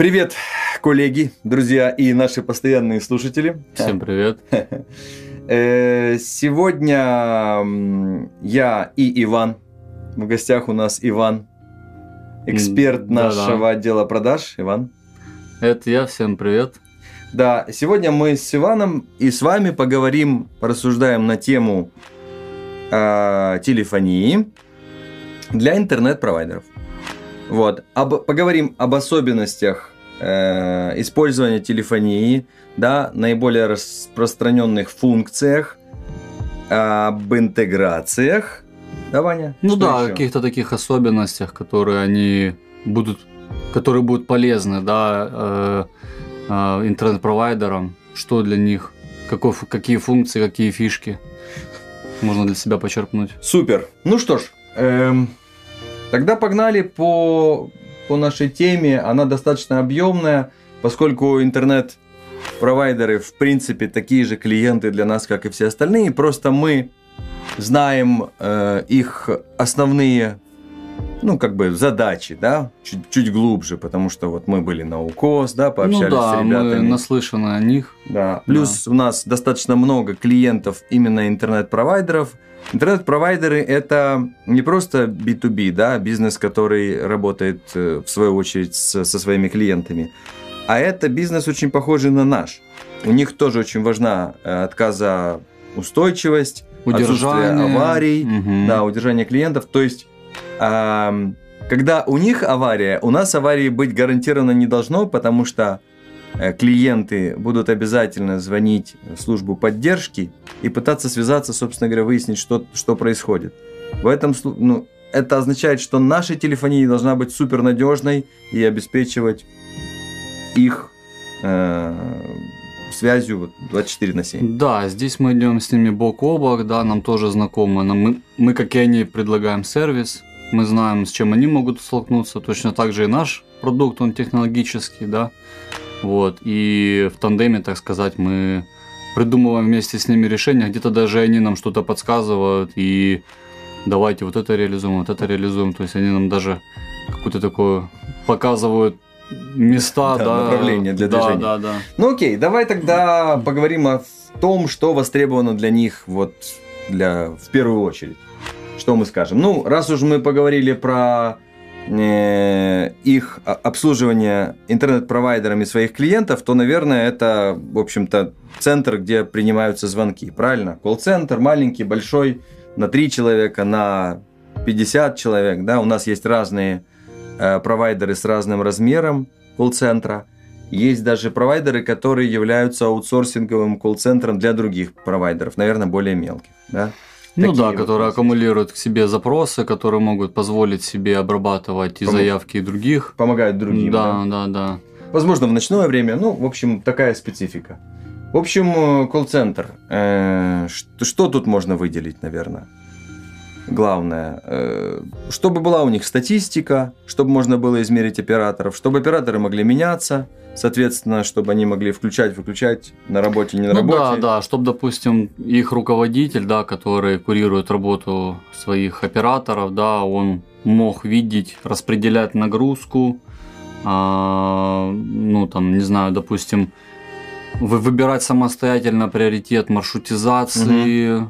Привет, коллеги, друзья и наши постоянные слушатели. Всем привет. Сегодня я и Иван. В гостях у нас Иван, эксперт нашего отдела продаж. Иван. Это я, всем привет. Да, сегодня мы с Иваном и с вами поговорим, порассуждаем на тему телефонии для интернет-провайдеров. Вот. Поговорим об особенностях использования телефонии, да, наиболее распространенных функциях, об интеграциях. Да, Ваня? Ну да, о каких-то таких особенностях, которые будут полезны, да, интернет-провайдерам, что для них, какие функции, какие фишки можно для себя почерпнуть. Супер. Ну что ж, тогда погнали по нашей теме. Она достаточно объемная, поскольку интернет-провайдеры, в принципе, такие же клиенты для нас, как и все остальные. Просто мы знаем их основные, ну, как бы, задачи, да, чуть глубже, потому что вот мы были на УКОС, да, пообщались с ребятами. Мы наслышаны о них. Да, плюс у нас достаточно много клиентов именно интернет-провайдеров. Интернет-провайдеры – это не просто B2B, да, бизнес, который работает, в свою очередь, со своими клиентами, а это бизнес очень похожий на наш. У них тоже очень важна отказоустойчивость, удержание, отсутствие аварий, да, удержание клиентов, то есть… Когда у них авария, у нас аварии быть гарантированно не должно, потому что клиенты будут обязательно звонить в службу поддержки и пытаться связаться, собственно говоря, выяснить, что происходит. В этом случае, ну, это означает, что наша телефония должна быть супернадежной и обеспечивать их связью 24/7. Да, здесь мы идем с ними бок о бок, да, нам тоже знакомы. Мы, как и они, предлагаем сервис. Мы знаем, с чем они могут столкнуться. Точно так же и наш продукт, он технологический, да. Вот. И в тандеме, так сказать, мы придумываем вместе с ними решения. Где-то даже они нам что-то подсказывают. И давайте вот это реализуем, вот это реализуем. То есть они нам даже какую-то такую показывают места, да, да, направления для движения. Да, да. Ну окей, давай тогда поговорим о том, что востребовано для них вот в первую очередь. Что мы скажем? Ну, раз уж мы поговорили про их обслуживание интернет-провайдерами своих клиентов, то, наверное, это, в общем-то, центр, где принимаются звонки, правильно? Колл-центр маленький, большой, на 3 человека, на 50 человек, да, у нас есть разные провайдеры с разным размером колл-центра. Есть даже провайдеры, которые являются аутсорсинговым колл-центром для других провайдеров, наверное, более мелких, да? Ну да, которые аккумулируют к себе запросы, которые могут позволить себе обрабатывать и заявки других. Помогают другим. Да, да, да. Возможно, в ночное время. Ну, в общем, такая специфика. В общем, колл-центр. Что тут можно выделить, наверное? Главное, чтобы была у них статистика, чтобы можно было измерить операторов, чтобы операторы могли меняться, соответственно, чтобы они могли включать, выключать, на работе, не на работе. Да, да, чтобы, допустим, их руководитель, да, который курирует работу своих операторов, да, он мог видеть, распределять нагрузку, ну, там, не знаю, допустим, выбирать самостоятельно приоритет маршрутизации.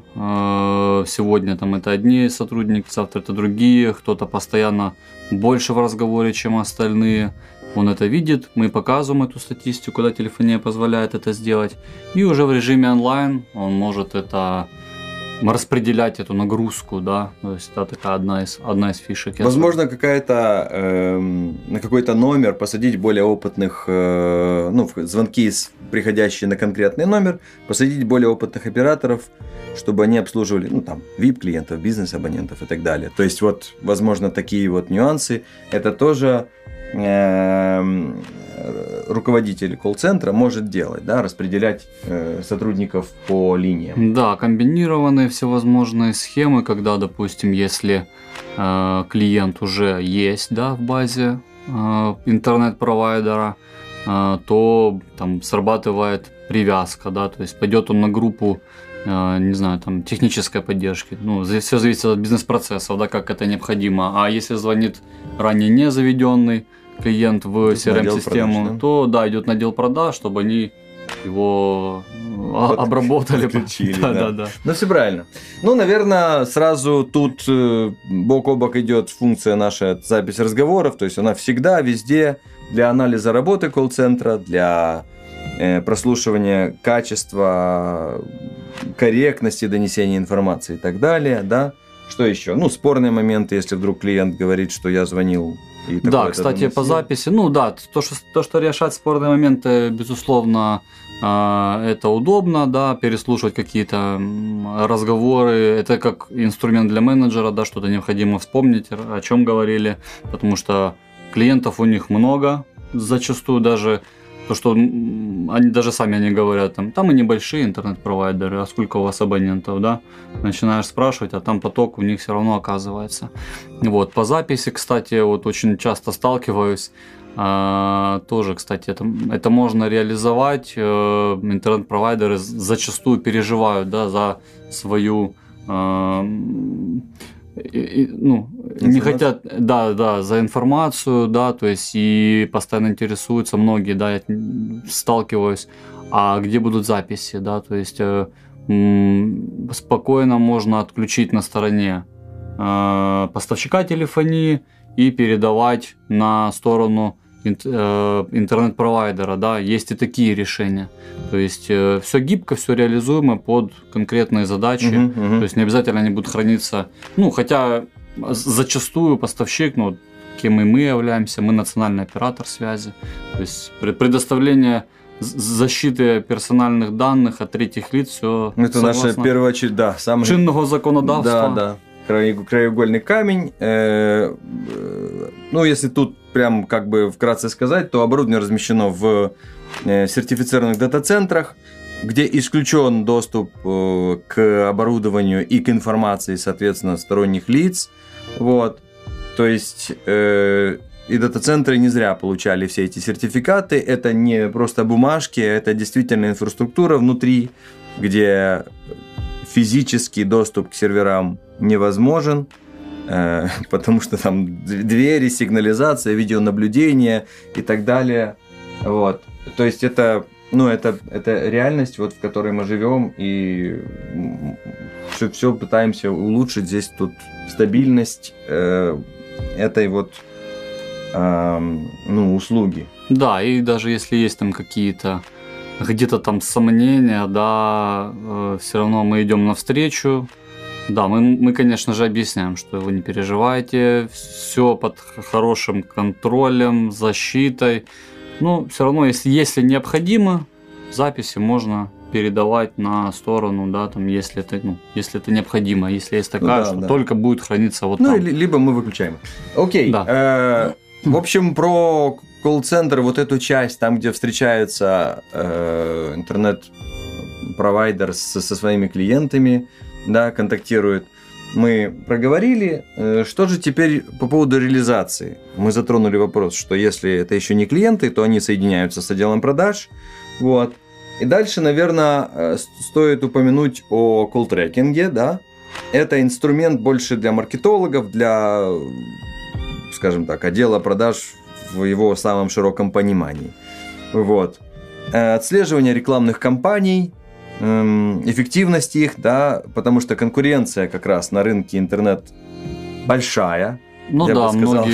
Сегодня там это одни сотрудники, завтра это другие. Кто-то постоянно больше в разговоре, чем остальные. Он это видит, мы показываем эту статистику, да, телефония позволяет это сделать. И уже в режиме онлайн он может это распределять, эту нагрузку, да. То есть это такая одна из фишек. Возможно, на какой-то номер посадить более опытных, звонки, приходящие на конкретный номер, посадить более опытных операторов, чтобы они обслуживали, ну, там, VIP-клиентов, бизнес-абонентов и так далее. То есть вот, возможно, такие вот нюансы. Это тоже руководитель колл-центра может делать, да, распределять сотрудников по линиям. Да, комбинированные всевозможные схемы, когда, допустим, если клиент уже есть, да, в базе интернет-провайдера, то там срабатывает привязка, да, то есть пойдет он на группу, не знаю, там, технической поддержки. Ну, все зависит от бизнес-процессов, да, как это необходимо. А если звонит ранее не заведенный клиент в CRM-систему, то да, идет на отдел продаж, чтобы они его обработали. Да. Ну, все правильно. Ну, наверное, сразу тут бок о бок идет функция наша запись разговоров, то есть она всегда, везде для анализа работы колл-центра, для прослушивания качества, корректности донесения информации и так далее, да. Что еще? Ну, спорные моменты, если вдруг клиент говорит, что я звонил. И да, кстати, по записи. Ну да, то, что решать спорные моменты, безусловно, это удобно, да, переслушивать какие-то разговоры. Это как инструмент для менеджера, да, что-то необходимо вспомнить, о чем говорили, потому что клиентов у них много, зачастую даже... То, что они даже сами не говорят, там и небольшие интернет-провайдеры, а сколько у вас абонентов, да? Начинаешь спрашивать, а там поток у них все равно оказывается. Вот, по записи, кстати, вот очень часто сталкиваюсь, тоже, кстати, это можно реализовать, интернет-провайдеры зачастую переживают, да, за свою... не хотят, да, за информацию, да, то есть и постоянно интересуются многие, да, я сталкиваюсь, а где будут записи, да, то есть спокойно можно отключить на стороне поставщика телефонии и передавать на сторону интернет-провайдера, да, есть и такие решения. То есть все гибко, все реализуемо под конкретные задачи. То есть не обязательно они будут храниться. Ну, хотя зачастую поставщик, ну, кем и мы являемся, мы национальный оператор связи. То есть предоставление защиты персональных данных от третьих лиц, все. Это наша первая очередь, да, самая... чинного законодавства. Да, да. Краеугольный камень. Ну, если тут прям как бы вкратце сказать, то оборудование размещено в сертифицированных дата-центрах, где исключен доступ к оборудованию и к информации, соответственно, сторонних лиц. Вот. То есть и дата-центры не зря получали все эти сертификаты. Это не просто бумажки, это действительно инфраструктура внутри, где физический доступ к серверам невозможен, потому что там двери, сигнализация, видеонаблюдение и так далее. Вот. То есть это, ну, это реальность, вот, в которой мы живем, и все пытаемся улучшить. Здесь тут стабильность этой вот услуги. Да, и даже если есть там какие-то где-то там сомнения, да, все равно мы идем навстречу. Да, мы, конечно же, объясняем, что вы не переживаете, все под хорошим контролем, защитой. Но все равно, если необходимо, записи можно передавать на сторону, да, там, если это необходимо, если есть такая, что только будет храниться вот там. Ну, либо мы выключаем. Окей. В общем, про колл-центр, вот эту часть, там, где встречается интернет-провайдер со своими клиентами, да, контактирует, мы проговорили. Что же теперь по поводу реализации? Мы затронули вопрос, что если это еще не клиенты, то они соединяются с отделом продаж. Вот. И дальше, наверное, стоит упомянуть о колл-трекинге, да? Это инструмент больше для маркетологов, для, скажем так, отдела продаж в его самом широком понимании. Вот. Отслеживание рекламных кампаний, эффективность их, да, потому что конкуренция как раз на рынке интернет большая. Ну я да, сказал,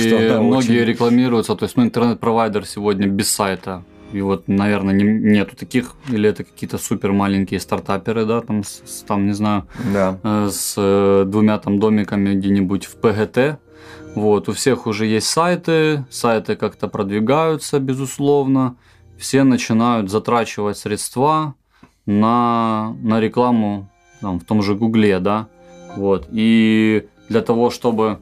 многие рекламируются, то есть, ну, интернет-провайдер сегодня без сайта, и вот, наверное, нету таких, или это какие-то супер маленькие стартаперы, да, там, не знаю, да, с двумя там домиками где-нибудь в ПГТ. Вот, у всех уже есть сайты как-то продвигаются, безусловно, все начинают затрачивать средства на рекламу там, в том же Гугле, да, вот, и для того, чтобы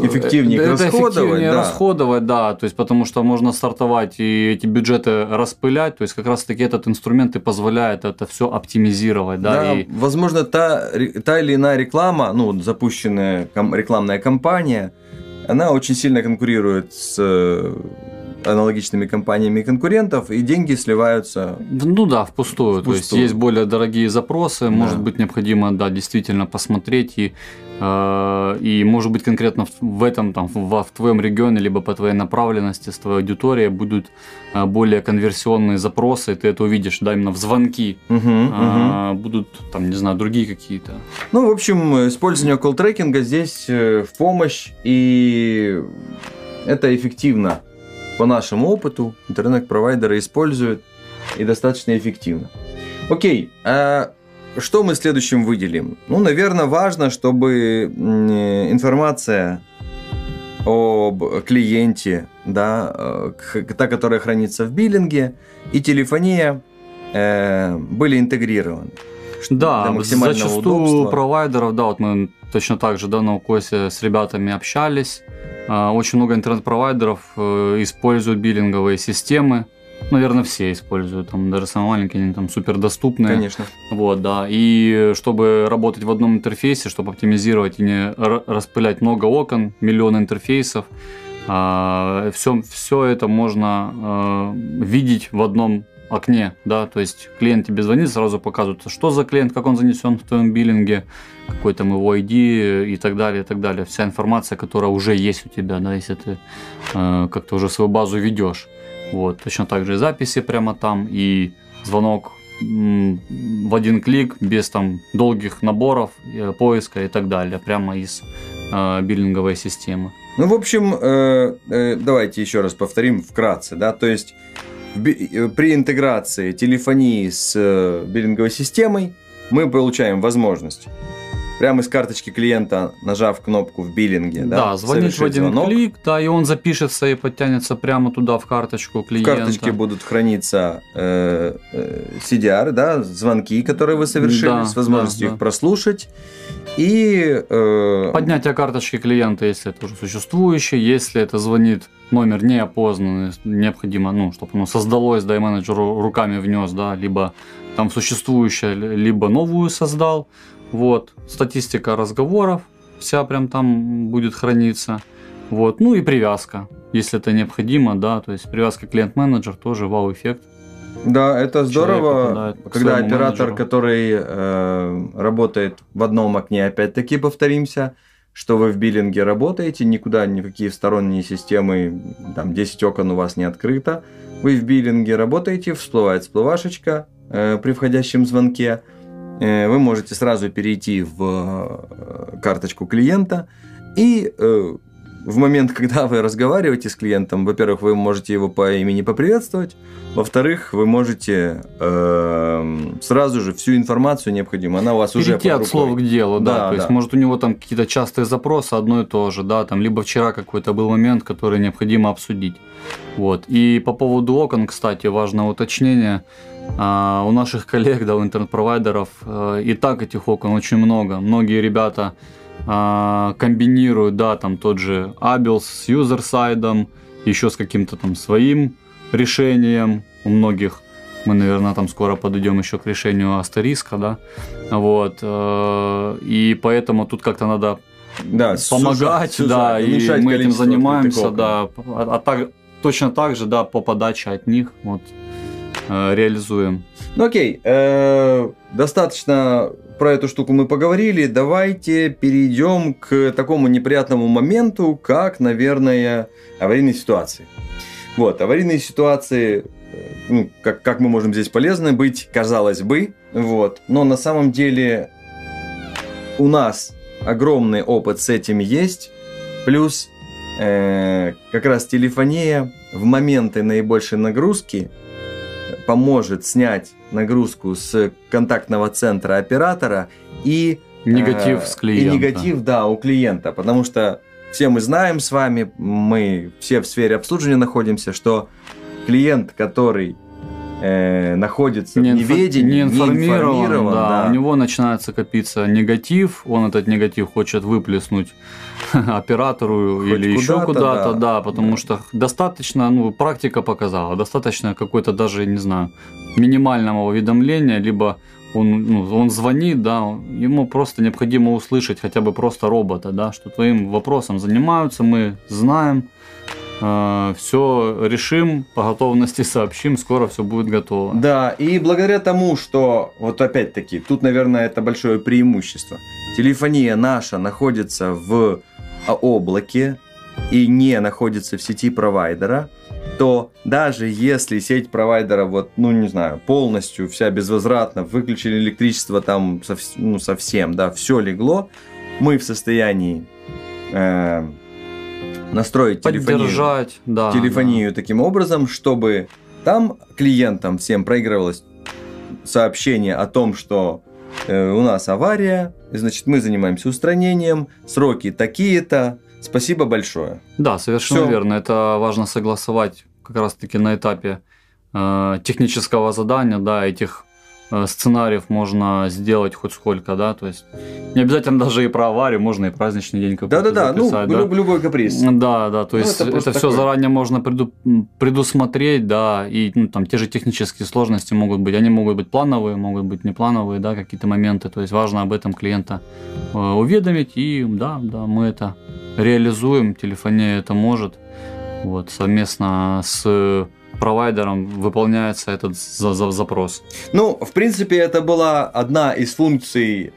эффективнее расходовать, да, то есть, потому что можно стартовать и эти бюджеты распылять, то есть, как раз-таки этот инструмент и позволяет это все оптимизировать, да. Да, и... возможно, та или иная реклама, ну, запущенная рекламная кампания, она очень сильно конкурирует с аналогичными компаниями конкурентов, и деньги сливаются. Ну да, впустую. То есть есть более дорогие запросы, да. Может быть необходимо, да, действительно посмотреть и может быть конкретно в этом, там, в твоем регионе, либо по твоей направленности, с твоей аудиторией будут более конверсионные запросы, и ты это увидишь, да, именно в звонки, будут, там, не знаю, другие какие-то. Ну, в общем, использование колл-трекинга здесь в помощь, и это эффективно. По нашему опыту интернет-провайдеры используют, и достаточно эффективно. Окей, а что мы следующим выделим? Ну, наверное, важно, чтобы информация об клиенте, да, та, которая хранится в биллинге, и телефония были интегрированы. Да, зачастую удобства. Провайдеров, да, вот мы точно так же, да, на УКОСе с ребятами общались. Очень много интернет-провайдеров используют биллинговые системы. Наверное, все используют, там, даже самые маленькие, они там супердоступные. Конечно. Вот, да. И чтобы работать в одном интерфейсе, чтобы оптимизировать и не распылять много окон, миллион интерфейсов, все это можно видеть в одном окне, да, то есть клиент тебе звонит, сразу показывают, что за клиент, как он занесен в твоем биллинге, какой там его ID и так далее, и так далее. Вся информация, которая уже есть у тебя, да, если ты как-то уже свою базу ведешь. Вот, точно так же и записи прямо там, и звонок в один клик, без там долгих наборов, поиска и так далее, прямо из биллинговой системы. Ну, в общем, давайте еще раз повторим вкратце, да, то есть при интеграции телефонии с биллинговой системой мы получаем возможность прямо из карточки клиента, нажав кнопку в биллинге, да, звонить в один клик, да, и он запишется и подтянется прямо туда, в карточку клиента. В карточке будут храниться CDR, да, звонки, которые вы совершили, да, с возможностью, да, их прослушать. И поднятие карточки клиента, если это уже существующий, если это звонит номер неопознанный, необходимо, ну, чтобы оно создалось, да, и менеджер руками внес, да, либо там существующее, либо новую создал. Вот, статистика разговоров вся прям там будет храниться. Вот, ну и привязка, если это необходимо, да, то есть привязка клиент-менеджер тоже вау-эффект. Да, это здорово, когда оператор, менеджеру, который работает в одном окне, опять-таки повторимся, что вы в биллинге работаете, никуда, ни в какие сторонние системы, там 10 окон у вас не открыто, вы в биллинге работаете, всплывает всплывашечка при входящем звонке, вы можете сразу перейти в карточку клиента, и в момент, когда вы разговариваете с клиентом, во-первых, вы можете его по имени поприветствовать, во-вторых, вы можете сразу же всю информацию необходимую, она у вас уже под рукой. Перейти от слов к делу, да, да, то есть, да, может, у него там какие-то частые запросы, одно и то же, да, там, либо вчера какой-то был момент, который необходимо обсудить. Вот. И по поводу окон, кстати, важное уточнение. У наших коллег, да, у интернет-провайдеров и так этих окон очень много. Многие ребята комбинируют, да, там тот же Abels с юзер-сайдом, еще с каким-то там своим решением. У многих мы, наверное, там скоро подойдем еще к решению Asterisk, да. Вот. И поэтому тут как-то надо, да, помогать, сужать, да, и мы этим занимаемся, да. Точно так же, да, по подаче от них. Вот. Реализуем. Ну окей, достаточно про эту штуку мы поговорили. Давайте перейдем к такому неприятному моменту, как, наверное, аварийные ситуации. Вот, аварийные ситуации, ну, как мы можем здесь полезны быть, казалось бы, вот. Но на самом деле у нас огромный опыт с этим есть. Плюс как раз телефония в моменты наибольшей нагрузки поможет снять нагрузку с контактного центра оператора и негатив с клиента. И негатив, да, у клиента. Потому что все мы знаем с вами, мы все в сфере обслуживания находимся, что клиент, который находится в неведении, не информирован, да, да, у него начинается копиться негатив, он этот негатив хочет выплеснуть оператору или еще куда-то, да, потому что достаточно, ну, практика показала, достаточно какой-то даже, не знаю, минимального уведомления, либо он звонит, да, ему просто необходимо услышать хотя бы просто робота, да, что твоим вопросом занимаются, мы знаем, Все решим, по готовности сообщим, скоро все будет готово. Да, и благодаря тому, что, вот опять-таки, тут, наверное, это большое преимущество. Телефония наша находится в облаке и не находится в сети провайдера, то даже если сеть провайдера, вот, ну, не знаю, полностью вся безвозвратно, выключили электричество там ну, совсем, да, все легло, мы в состоянии настроить телефонию, да, таким образом, чтобы там клиентам всем проигрывалось сообщение о том, что у нас авария, значит, мы занимаемся устранением, сроки такие-то, спасибо большое. Да, совершенно верно. Это важно согласовать как раз-таки на этапе технического задания, да, этих сценариев можно сделать хоть сколько, да, то есть не обязательно даже и про аварию, можно и праздничный день какой-то записать, ну, да. Любой каприз. Да, да, то есть это все заранее можно предусмотреть, да, и ну, там те же технические сложности могут быть, они могут быть плановые, могут быть неплановые, да, какие-то моменты, то есть важно об этом клиента уведомить, и да, да, мы это реализуем, телефония это может, вот, совместно с провайдером выполняется этот запрос. Ну, в принципе, это была одна из функций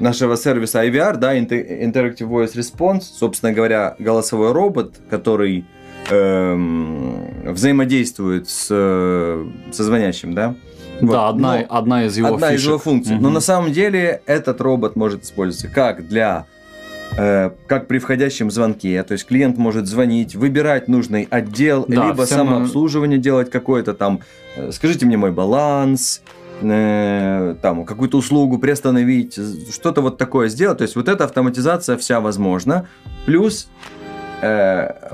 нашего сервиса IVR, да, Interactive Voice Response, собственно говоря, голосовой робот, который взаимодействует со звонящим, да? Вот. Да, одна из его функций. Одна из его функций. Угу. Но на самом деле этот робот может использоваться как для как при входящем звонке, то есть клиент может звонить, выбирать нужный отдел, да, либо самообслуживание делать какое-то там, скажите мне мой баланс, там какую-то услугу приостановить, что-то вот такое сделать, то есть вот эта автоматизация вся возможна, плюс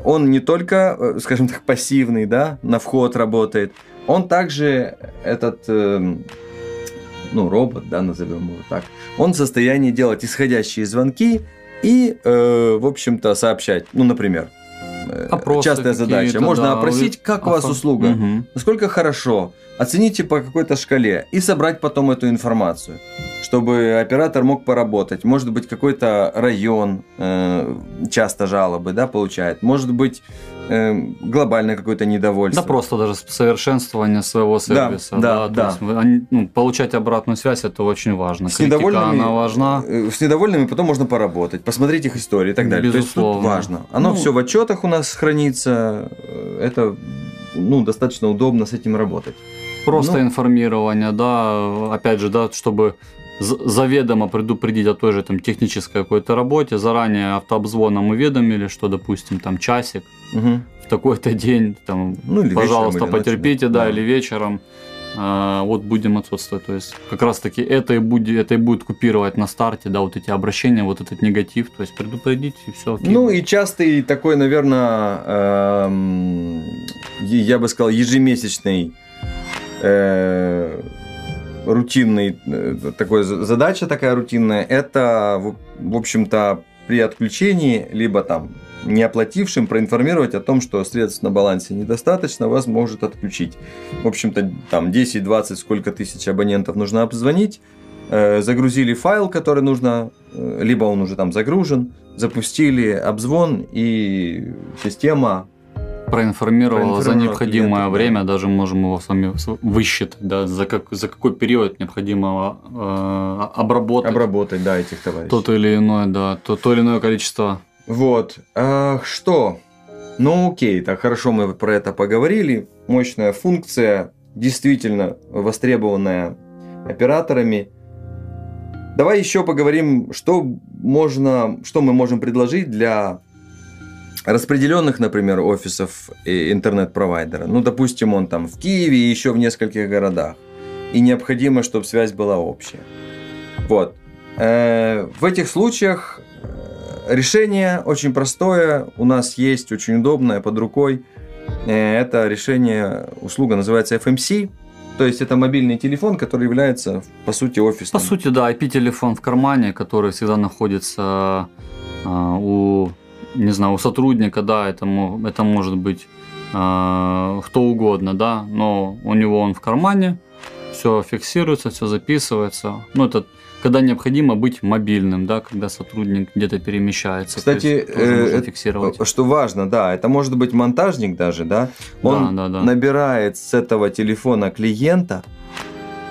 он не только, скажем так, пассивный, да, на вход работает, он также этот... ну, робот, да, назовем его так, он в состоянии делать исходящие звонки и, в общем-то, сообщать, ну, например, частая задача. Можно опросить, как у вас услуга, насколько хорошо, оцените по какой-то шкале и собрать потом эту информацию, чтобы оператор мог поработать. Может быть, какой-то район часто жалобы, да, получает, может быть, глобальное какое-то недовольство. Да, просто даже совершенствование своего сервиса. Да, да, да, да. Есть, ну, получать обратную связь, это очень важно. Критика, она важна. С недовольными потом можно поработать, посмотреть их истории и так далее. Безусловно. То есть, тут важно. Оно все в отчетах у нас хранится. Это, ну, достаточно удобно с этим работать. Просто информирование, да, опять же, да, чтобы заведомо предупредить о той же там технической какой-то работе, заранее автообзвоном уведомили, что, допустим, там часик, в такой-то день, там, ну, пожалуйста, потерпите, ночью, да, да, или вечером, вот будем отсутствовать. То есть как раз-таки это и будет купировать на старте, да, вот эти обращения, вот этот негатив, то есть предупредить и все. Ну и частый такой, наверное, я бы сказал, ежемесячный рутинный, задача такая рутинная, это, в общем-то, при отключении, либо там не оплатившим, проинформировать о том, что средств на балансе недостаточно, вас может отключить. В общем-то, там 10-20, сколько тысяч абонентов нужно обзвонить, загрузили файл, который нужно, либо он уже там загружен, запустили обзвон, и система проинформировала за необходимое клиента, время, даже можем его сами высчитать, да, за какой период необходимо обработать. Обработать, да, этих товарищей. То или иное, да, то или иное количество. Вот, что? Ну, окей, так хорошо мы про это поговорили. Мощная функция, действительно востребованная операторами. Давай еще поговорим, что мы можем предложить для распределенных, например, офисов интернет-провайдера. Ну, допустим, он там в Киеве и еще в нескольких городах. И необходимо, чтобы связь была общая. Вот. В этих случаях решение очень простое. У нас есть очень удобное под рукой. Это решение, услуга называется FMC. То есть это мобильный телефон, который является, по сути, офисным. По сути, да, IP-телефон в кармане, который всегда находится у... не знаю, у сотрудника, да, это может быть кто угодно, да, но у него он в кармане, все фиксируется, все записывается. Ну, это когда необходимо быть мобильным, да, когда сотрудник где-то перемещается. Кстати, что важно, да, это может быть монтажник даже, да, он набирает с этого телефона клиента,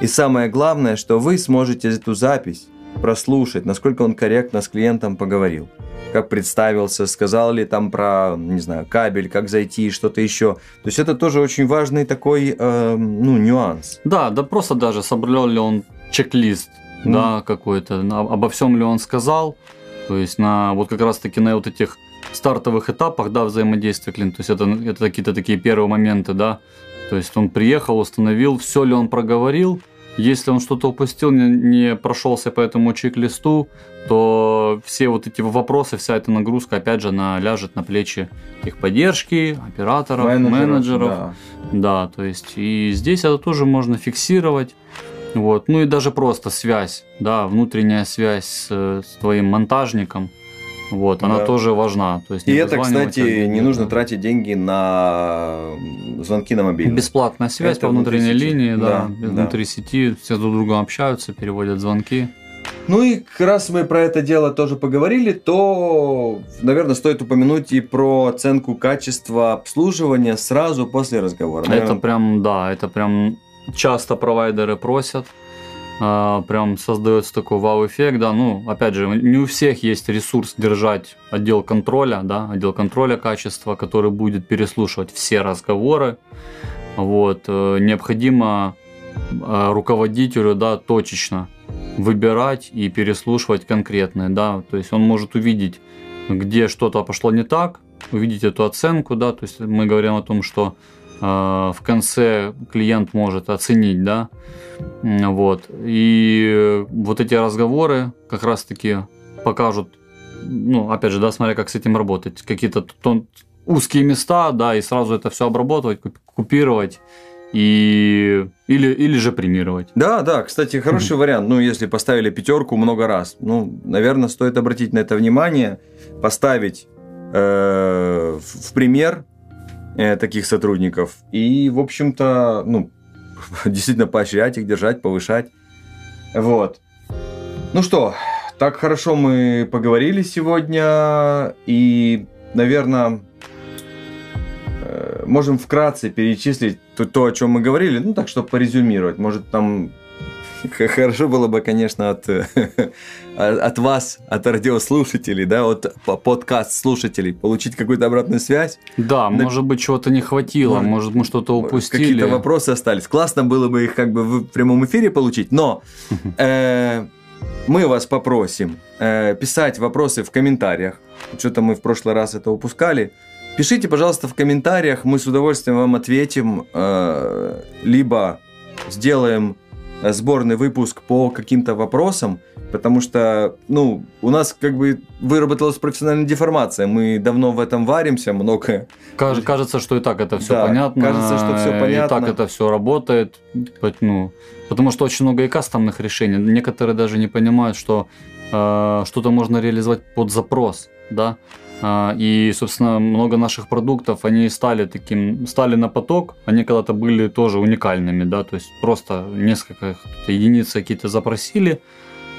и самое главное, что вы сможете эту запись прослушать, насколько он корректно с клиентом поговорил, как представился, сказал ли там про, не знаю, кабель, как зайти, что-то еще. То есть это тоже очень важный такой, ну, нюанс. Да, да, просто даже собрал ли он чек-лист, да, какой-то, обо всем ли он сказал, то есть на вот как раз-таки на вот этих стартовых этапах, да, взаимодействия клиента, то есть это какие-то такие первые моменты, да, то есть он приехал, установил, все ли он проговорил. Если он что-то упустил, не прошелся по этому чек-листу, то все вот эти вопросы, вся эта нагрузка, опять же, ляжет на плечи их поддержки, операторов, менеджеров. Да, то есть и здесь это тоже можно фиксировать. Вот. Ну и даже просто связь, да, внутренняя связь с твоим монтажником, вот, она тоже важна. То есть и это, кстати, не нужно тратить деньги на звонки на мобильный. Бесплатная связь это по внутренней линии, внутри сети, все друг с другом общаются, переводят звонки. Ну и раз мы про это дело тоже поговорили, то, наверное, стоит упомянуть и про оценку качества обслуживания сразу после разговора. Это прям часто провайдеры просят, прям создается такой вау-эффект, да, ну, опять же, не у всех есть ресурс держать отдел контроля, да, отдел контроля качества, который будет переслушивать все разговоры, вот, необходимо руководителю, да, точечно выбирать и переслушивать конкретные, да, то есть он может увидеть, где что-то пошло не так, увидеть эту оценку, да, то есть мы говорим о том, что в конце клиент может оценить, да, вот, и вот эти разговоры как раз-таки покажут, ну, опять же, да, смотря как с этим работать, какие-то узкие места, да, и сразу это все обрабатывать, купировать или же премировать. Да, да, кстати, хороший вариант, ну, если поставили пятерку много раз, ну, наверное, стоит обратить на это внимание, поставить в пример таких сотрудников и, в общем-то, ну, действительно поощрять их, держать, повышать. Вот. Ну что, так хорошо мы поговорили сегодня и, наверное, можем вкратце перечислить то, о чем мы говорили, ну, так, чтобы порезюмировать. Может, там хорошо было бы, конечно, от вас, от радиослушателей, да, от подкаст-слушателей получить какую-то обратную связь. Да, может быть, чего-то не хватило, может, мы что-то упустили. Какие-то вопросы остались. Классно было бы их как бы в прямом эфире получить, но мы вас попросим писать вопросы в комментариях. Что-то мы в прошлый раз это упускали. Пишите, пожалуйста, в комментариях, мы с удовольствием вам ответим, либо сделаем сборный выпуск по каким-то вопросам, потому что, ну, у нас как бы выработалась профессиональная деформация, мы давно в этом варимся, много... Кажется, что и так это все понятно, кажется, что все понятно, и так это все работает, ну, потому что очень много и кастомных решений, некоторые даже не понимают, что что-то можно реализовать под запрос, да, и, собственно, много наших продуктов, они стали на поток, они когда-то были тоже уникальными, да, то есть просто несколько единиц какие-то запросили,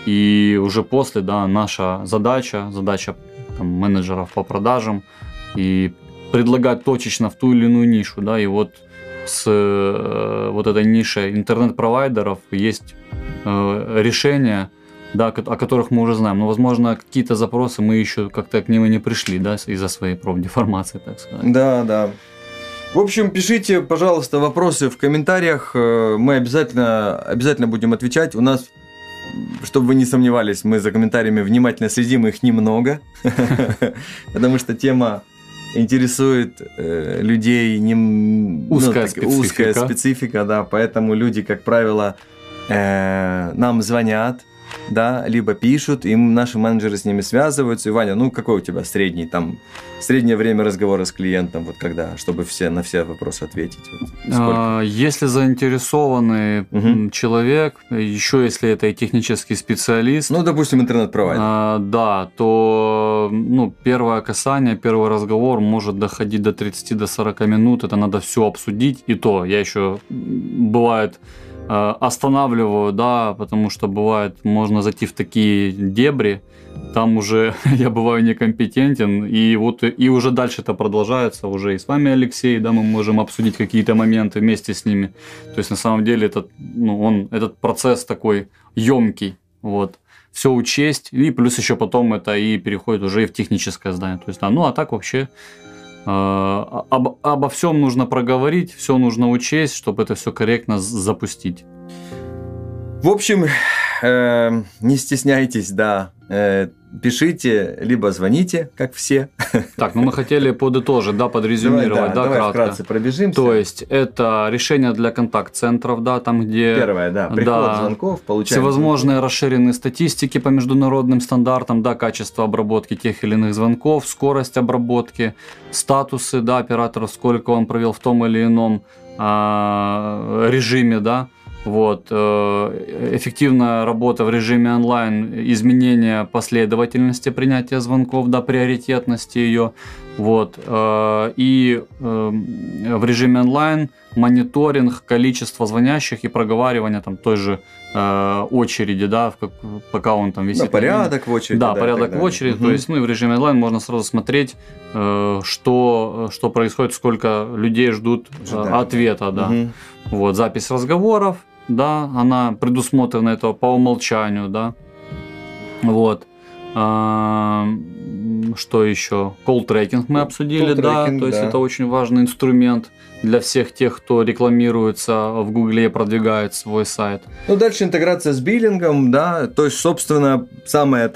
и уже после, да, наша задача там, менеджеров по продажам, и предлагать точечно в ту или иную нишу, да, и вот с вот этой нишей интернет-провайдеров есть решение, да, о которых мы уже знаем, но, возможно, какие-то запросы мы еще как-то к ним и не пришли, да, из-за своей профдеформации, так сказать. Да, да. В общем, пишите, пожалуйста, вопросы в комментариях, мы обязательно будем отвечать. У нас, чтобы вы не сомневались, мы за комментариями внимательно следим, их немного, потому что тема интересует людей, узкая специфика, да, поэтому люди, как правило, нам звонят, да, либо пишут, и наши менеджеры с ними связываются. И, Ваня, ну какой у тебя среднее время разговора с клиентом, вот когда, чтобы на все вопросы ответить? Вот, если заинтересованный человек, еще если это и технический специалист, ну, допустим, интернет-провайдер, да, то, ну, первое касание, первый разговор может доходить до 30-40 минут, это надо все обсудить, и то, я еще бывает... останавливаю, да, потому что бывает, можно зайти в такие дебри, там уже я бываю некомпетентен, и вот и уже дальше это продолжается, уже и с вами, Алексей, да, мы можем обсудить какие-то моменты вместе с ними. То есть на самом деле этот, ну, он, этот процесс такой емкий, вот. Все учесть, и плюс еще потом это и переходит уже и в техническое здание. То есть, да, ну а так вообще обо всем нужно проговорить, все нужно учесть, чтобы это все корректно запустить. В общем, не стесняйтесь, да, пишите, либо звоните, как все. Так, ну мы хотели подытожить, да, подрезюмировать, да, давай кратко. Вкратце пробежимся. То есть, это решение для контакт-центров, да, там где... Первое, да, приход, да, звонков, получаем... Всевозможные звонки, расширенные статистики по международным стандартам, да, качество обработки тех или иных звонков, скорость обработки, статусы, да, операторов, сколько он провел в том или ином режиме, да. Вот, эффективная работа в режиме онлайн, изменение последовательности принятия звонков, да, приоритетности ее. Вот, и в режиме онлайн мониторинг количества звонящих и проговаривания там той же очереди, да, пока он там висит. Да, порядок в очереди. Да, порядок в очереди. То есть, ну и в режиме онлайн можно сразу смотреть, что происходит, сколько людей ждут ответа, да. Вот, запись разговоров, да, она предусмотрена этого по умолчанию, да. Вот. Что еще? Колл-трекинг мы обсудили, да. То есть, это очень важный инструмент для всех тех, кто рекламируется в Гугле и продвигает свой сайт. Ну, дальше интеграция с биллингом, да. То есть, собственно, самое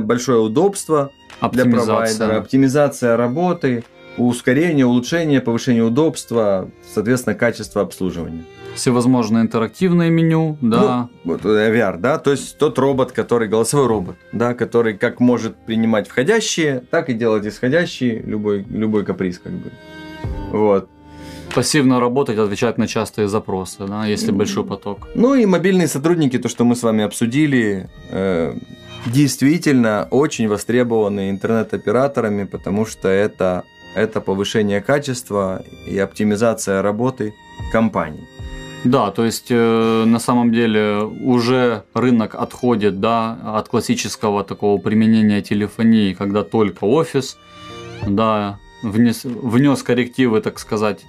большое удобство для провайдера. Оптимизация работы, ускорение, улучшение, повышение удобства, соответственно, качество обслуживания. Всевозможные интерактивные меню, да. Ну, вот IVR, да, то есть тот робот, который, голосовой робот, да, который как может принимать входящие, так и делать исходящие, любой каприз, как бы. Вот. Пассивно работать, отвечать на частые запросы, да, если большой поток. Ну и мобильные сотрудники, то, что мы с вами обсудили, действительно очень востребованы интернет-операторами, потому что это повышение качества и оптимизация работы компаний. Да, то есть, на самом деле уже рынок отходит, да, от классического такого применения телефонии, когда только офис, да, внес коррективы, так сказать,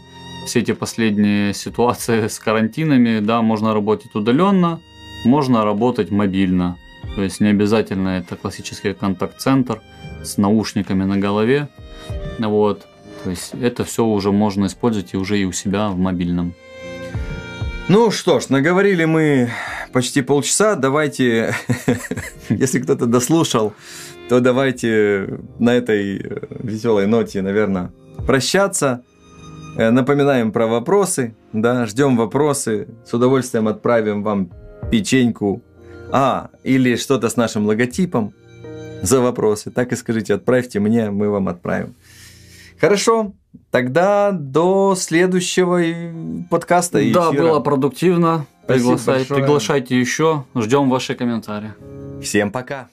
все эти последние ситуации с карантинами, да, можно работать удаленно, можно работать мобильно. То есть, не обязательно это классический контакт-центр с наушниками на голове. Вот, то есть это все уже можно использовать и уже и у себя в мобильном. Ну что ж, наговорили мы почти полчаса. Давайте, если кто-то дослушал, то давайте на этой веселой ноте, наверное, прощаться. Напоминаем про вопросы, да, ждем вопросы, с удовольствием отправим вам печеньку, или что-то с нашим логотипом за вопросы. Так и скажите, отправьте мне, мы вам отправим. Хорошо, тогда до следующего подкаста и эфира. Да, было продуктивно. Приглашайте еще, ждем ваши комментарии. Всем пока.